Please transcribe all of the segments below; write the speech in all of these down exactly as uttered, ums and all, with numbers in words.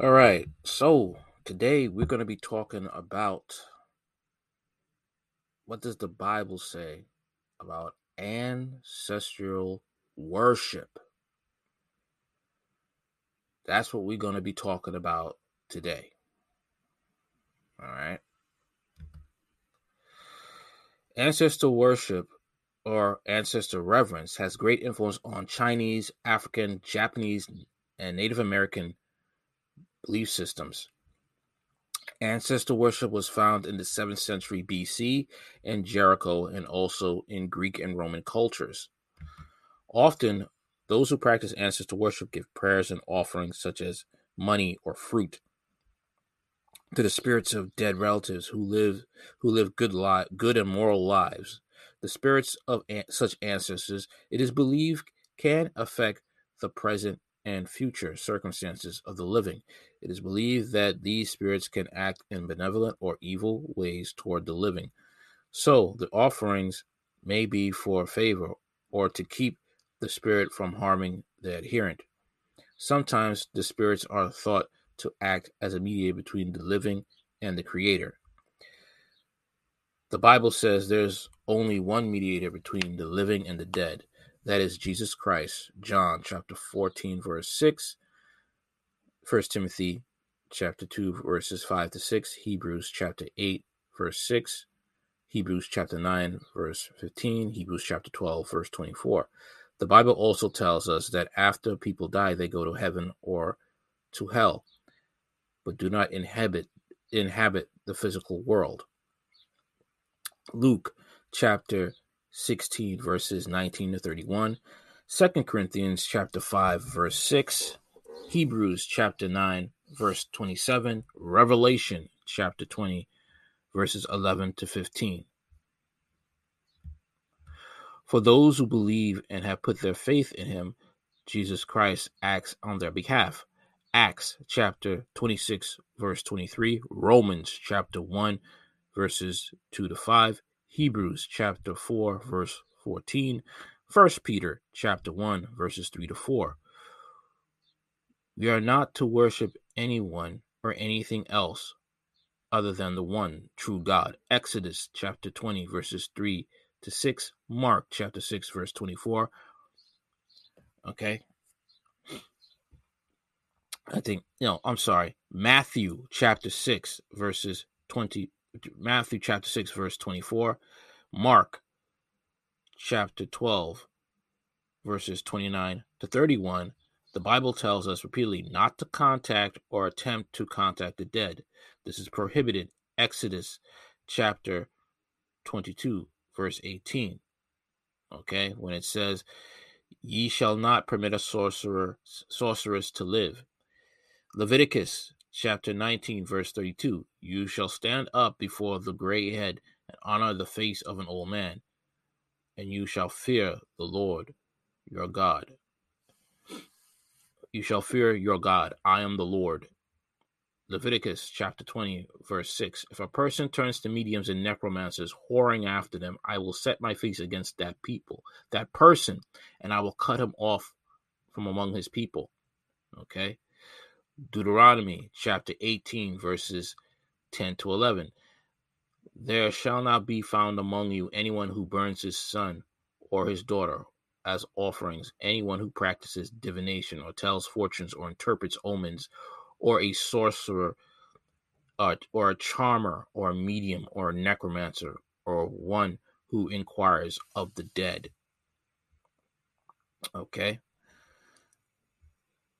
All right, so today we're going to be talking about what does the Bible say about ancestral worship. That's what we're going to be talking about today. All right. Ancestor worship or ancestor reverence has great influence on Chinese, African, Japanese, and Native American belief systems. Ancestor worship was found in the seventh century B C in Jericho and also in Greek and Roman cultures. Often, those who practice ancestor worship give prayers and offerings such as money or fruit to the spirits of dead relatives who live who live good li- good and moral lives. The spirits of an- such ancestors, it is believed, can affect the present and future circumstances of the living. It is believed that these spirits can act in benevolent or evil ways toward the living. So the offerings may be for favor or to keep the spirit from harming the adherent. Sometimes the spirits are thought to act as a mediator between the living and the creator. The Bible says there's only one mediator between the living and the dead. That is Jesus Christ. John chapter fourteen, verse six. First Timothy chapter two, verses five to six. Hebrews chapter eight, verse six. Hebrews chapter nine, verse fifteen. Hebrews chapter twelve, verse twenty-four. The Bible also tells us that after people die, they go to heaven or to hell, but do not inhabit inhabit the physical world. Luke chapter sixteen, verses nineteen to thirty-one, Second Corinthians chapter five, verse six, Hebrews chapter nine, verse twenty-seven, Revelation chapter twenty, verses eleven to fifteen. For those who believe and have put their faith in him, Jesus Christ acts on their behalf. Acts chapter twenty-six, verse twenty-three, Romans chapter one, verses two to five, Hebrews chapter four, verse fourteen, First Peter chapter one, verses three to four. We are not to worship anyone or anything else other than the one true God. Exodus chapter twenty, verses three to six, Mark chapter six, verse twenty-four. Okay. I think, you know, I'm sorry. Matthew chapter six, verses twenty, Matthew chapter six, verse twenty-four, Mark chapter twelve, verses twenty-nine to thirty-one. The Bible tells us repeatedly not to contact or attempt to contact the dead. This is prohibited. Exodus chapter twenty-two, verse eighteen. Okay, when it says, "Ye shall not permit a sorcerer, sorceress to live." Leviticus chapter nineteen, verse thirty-two, "You shall stand up before the gray head and honor the face of an old man, and you shall fear the Lord your God. You shall fear your God. I am the Lord." Leviticus chapter twenty, verse six, "If a person turns to mediums and necromancers, whoring after them, I will set my face against that people, that person, and I will cut him off from among his people." Okay? Deuteronomy chapter eighteen, verses ten to eleven. "There shall not be found among you anyone who burns his son or his daughter as offerings, anyone who practices divination or tells fortunes or interprets omens, or a sorcerer uh, or a charmer or a medium or a necromancer or one who inquires of the dead." Okay.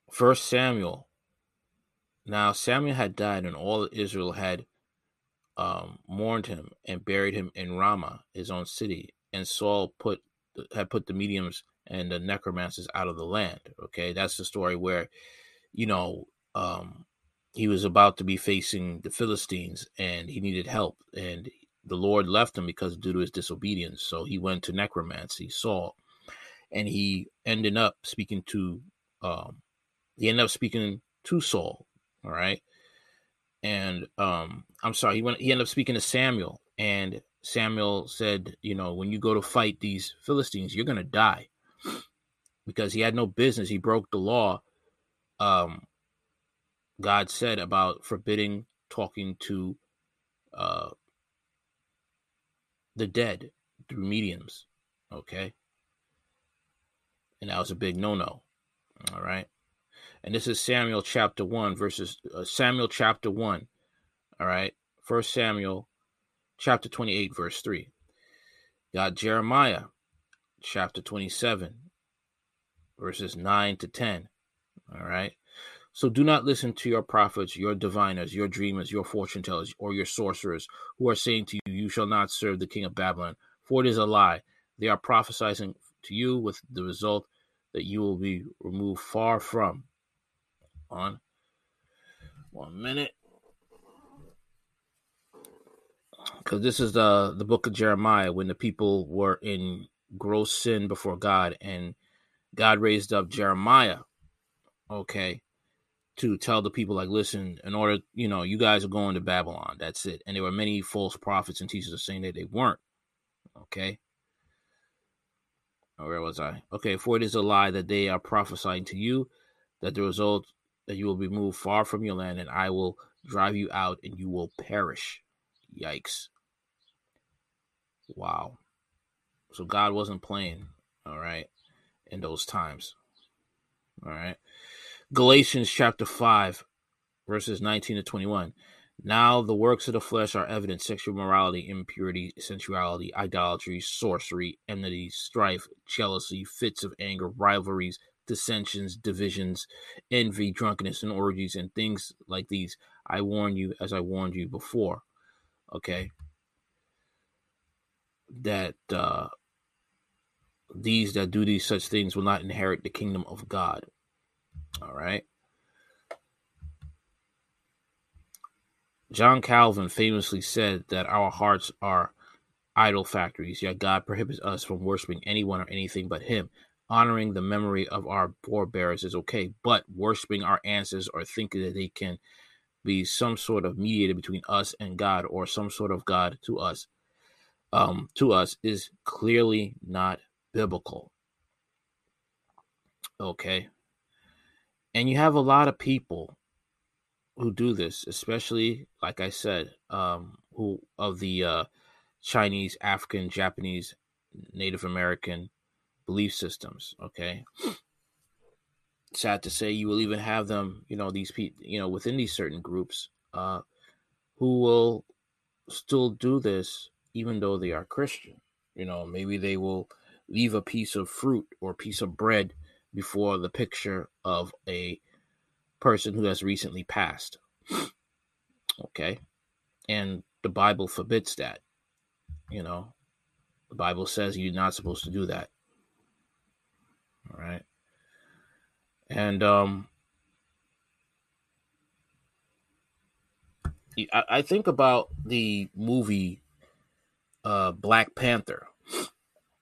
First Samuel. Now Samuel had died, and all Israel had um, mourned him and buried him in Ramah, his own city. And Saul put had put the mediums and the necromancers out of the land. Okay, that's the story where, you know, um, he was about to be facing the Philistines, and he needed help. And the Lord left him because due to his disobedience. So he went to necromancy, Saul, and he ended up speaking to um, he ended up speaking to Saul. All right. And um, I'm sorry, he went he ended up speaking to Samuel, and Samuel said, you know, when you go to fight these Philistines, you're going to die, because he had no business. He broke the law um, God said about forbidding talking to uh, the dead through mediums, okay? And that was a big no-no, all right? And this is Samuel chapter one verses uh, Samuel chapter one, all right? First Samuel chapter twenty-eight, verse three. Got Jeremiah chapter twenty-seven, verses nine to ten, all right? So do not listen to your prophets, your diviners, your dreamers, your fortune tellers, or your sorcerers who are saying to you, you shall not serve the king of Babylon, for it is a lie. They are prophesying to you with the result that you will be removed far from. On. One minute. Because this is the, the book of Jeremiah when the people were in gross sin before God, and God raised up Jeremiah, okay, to tell the people, like, listen, in order, you know, you guys are going to Babylon. That's it. And there were many false prophets and teachers saying that they weren't. Okay. Oh, where was I? Okay. For it is a lie that they are prophesying to you, that the result that you will be moved far from your land, and I will drive you out and you will perish. Yikes. Wow. So God wasn't playing. All right. In those times. All right. Galatians chapter five, verses nineteen to twenty-one. Now the works of the flesh are evident: sexual morality, impurity, sensuality, idolatry, sorcery, enmity, strife, jealousy, fits of anger, rivalries, dissensions, divisions, envy, drunkenness, and orgies, and things like these. I warn you, as I warned you before, okay, that uh, these that do these such things will not inherit the kingdom of God. All right. John Calvin famously said that our hearts are idol factories, yet God prohibits us from worshiping anyone or anything but him. Honoring the memory of our forebears is okay, but worshiping our ancestors or thinking that they can be some sort of mediator between us and God, or some sort of God to us, um, to us is clearly not biblical. Okay. And you have a lot of people who do this, especially, like I said, um, who of the uh, Chinese, African, Japanese, Native American belief systems. Okay, sad to say, you will even have them, you know, these people, you know, within these certain groups, uh, who will still do this, even though they are Christian. You know, maybe they will leave a piece of fruit or piece of bread before the picture of a person who has recently passed. Okay. And the Bible forbids that. You know, the Bible says you're not supposed to do that. All right. And um, I, I think about the movie uh, Black Panther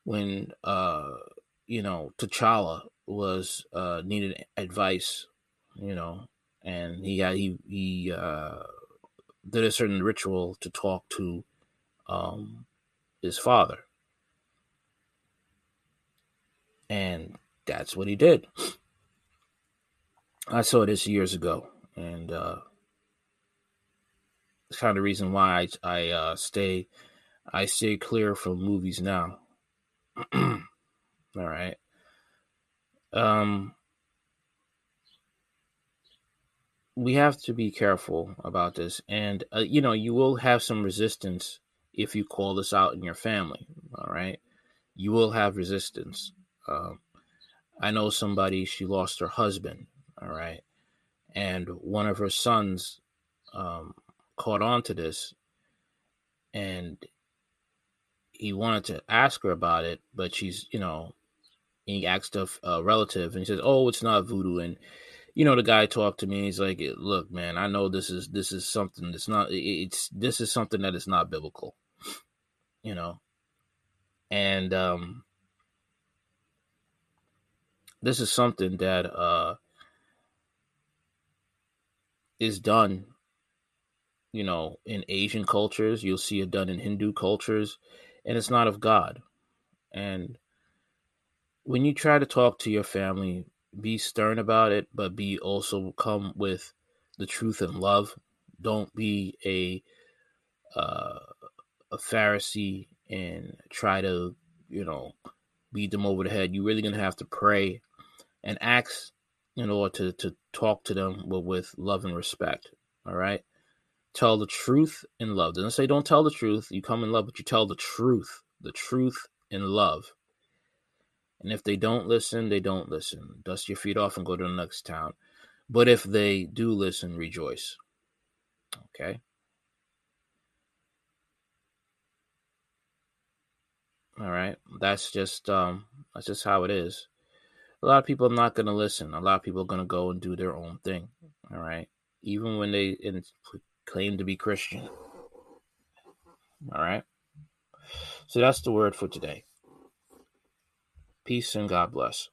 when, uh, you know, T'Challa was uh, needed advice, you know, and he had, he he uh, did a certain ritual to talk to um, his father, and that's what he did. I saw this years ago, and uh, it's kind of the reason why I I uh, stay I stay clear from movies now. All right. Um, we have to be careful about this, and uh, you know, you will have some resistance if you call this out in your family. All right, you will have resistance. Um, I know somebody; she lost her husband. All right, and one of her sons um, caught on to this, and he wanted to ask her about it, but she's, you know. And he asked a uh, relative, and he says, "Oh, it's not voodoo." And you know, the guy talked to me. He's like, "Look, man, I know this is this is something that's not. It's this is something that is not biblical, you know." And um, this is something that uh, is done, you know, in Asian cultures. You'll see it done in Hindu cultures, and it's not of God. And when you try to talk to your family, be stern about it, but be also come with the truth in love. Don't be a uh, a Pharisee and try to, you know, beat them over the head. You're really going to have to pray and ask, you know, to, to talk to them but with love and respect. All right. Tell the truth in love. Doesn't say don't tell the truth. You come in love, but you tell the truth, the truth in love. And if they don't listen, they don't listen. Dust your feet off and go to the next town. But if they do listen, rejoice. Okay. All right. That's just um, that's just how it is. A lot of people are not going to listen. A lot of people are going to go and do their own thing. All right. Even when they claim to be Christian. All right. So that's the word for today. Peace and God bless.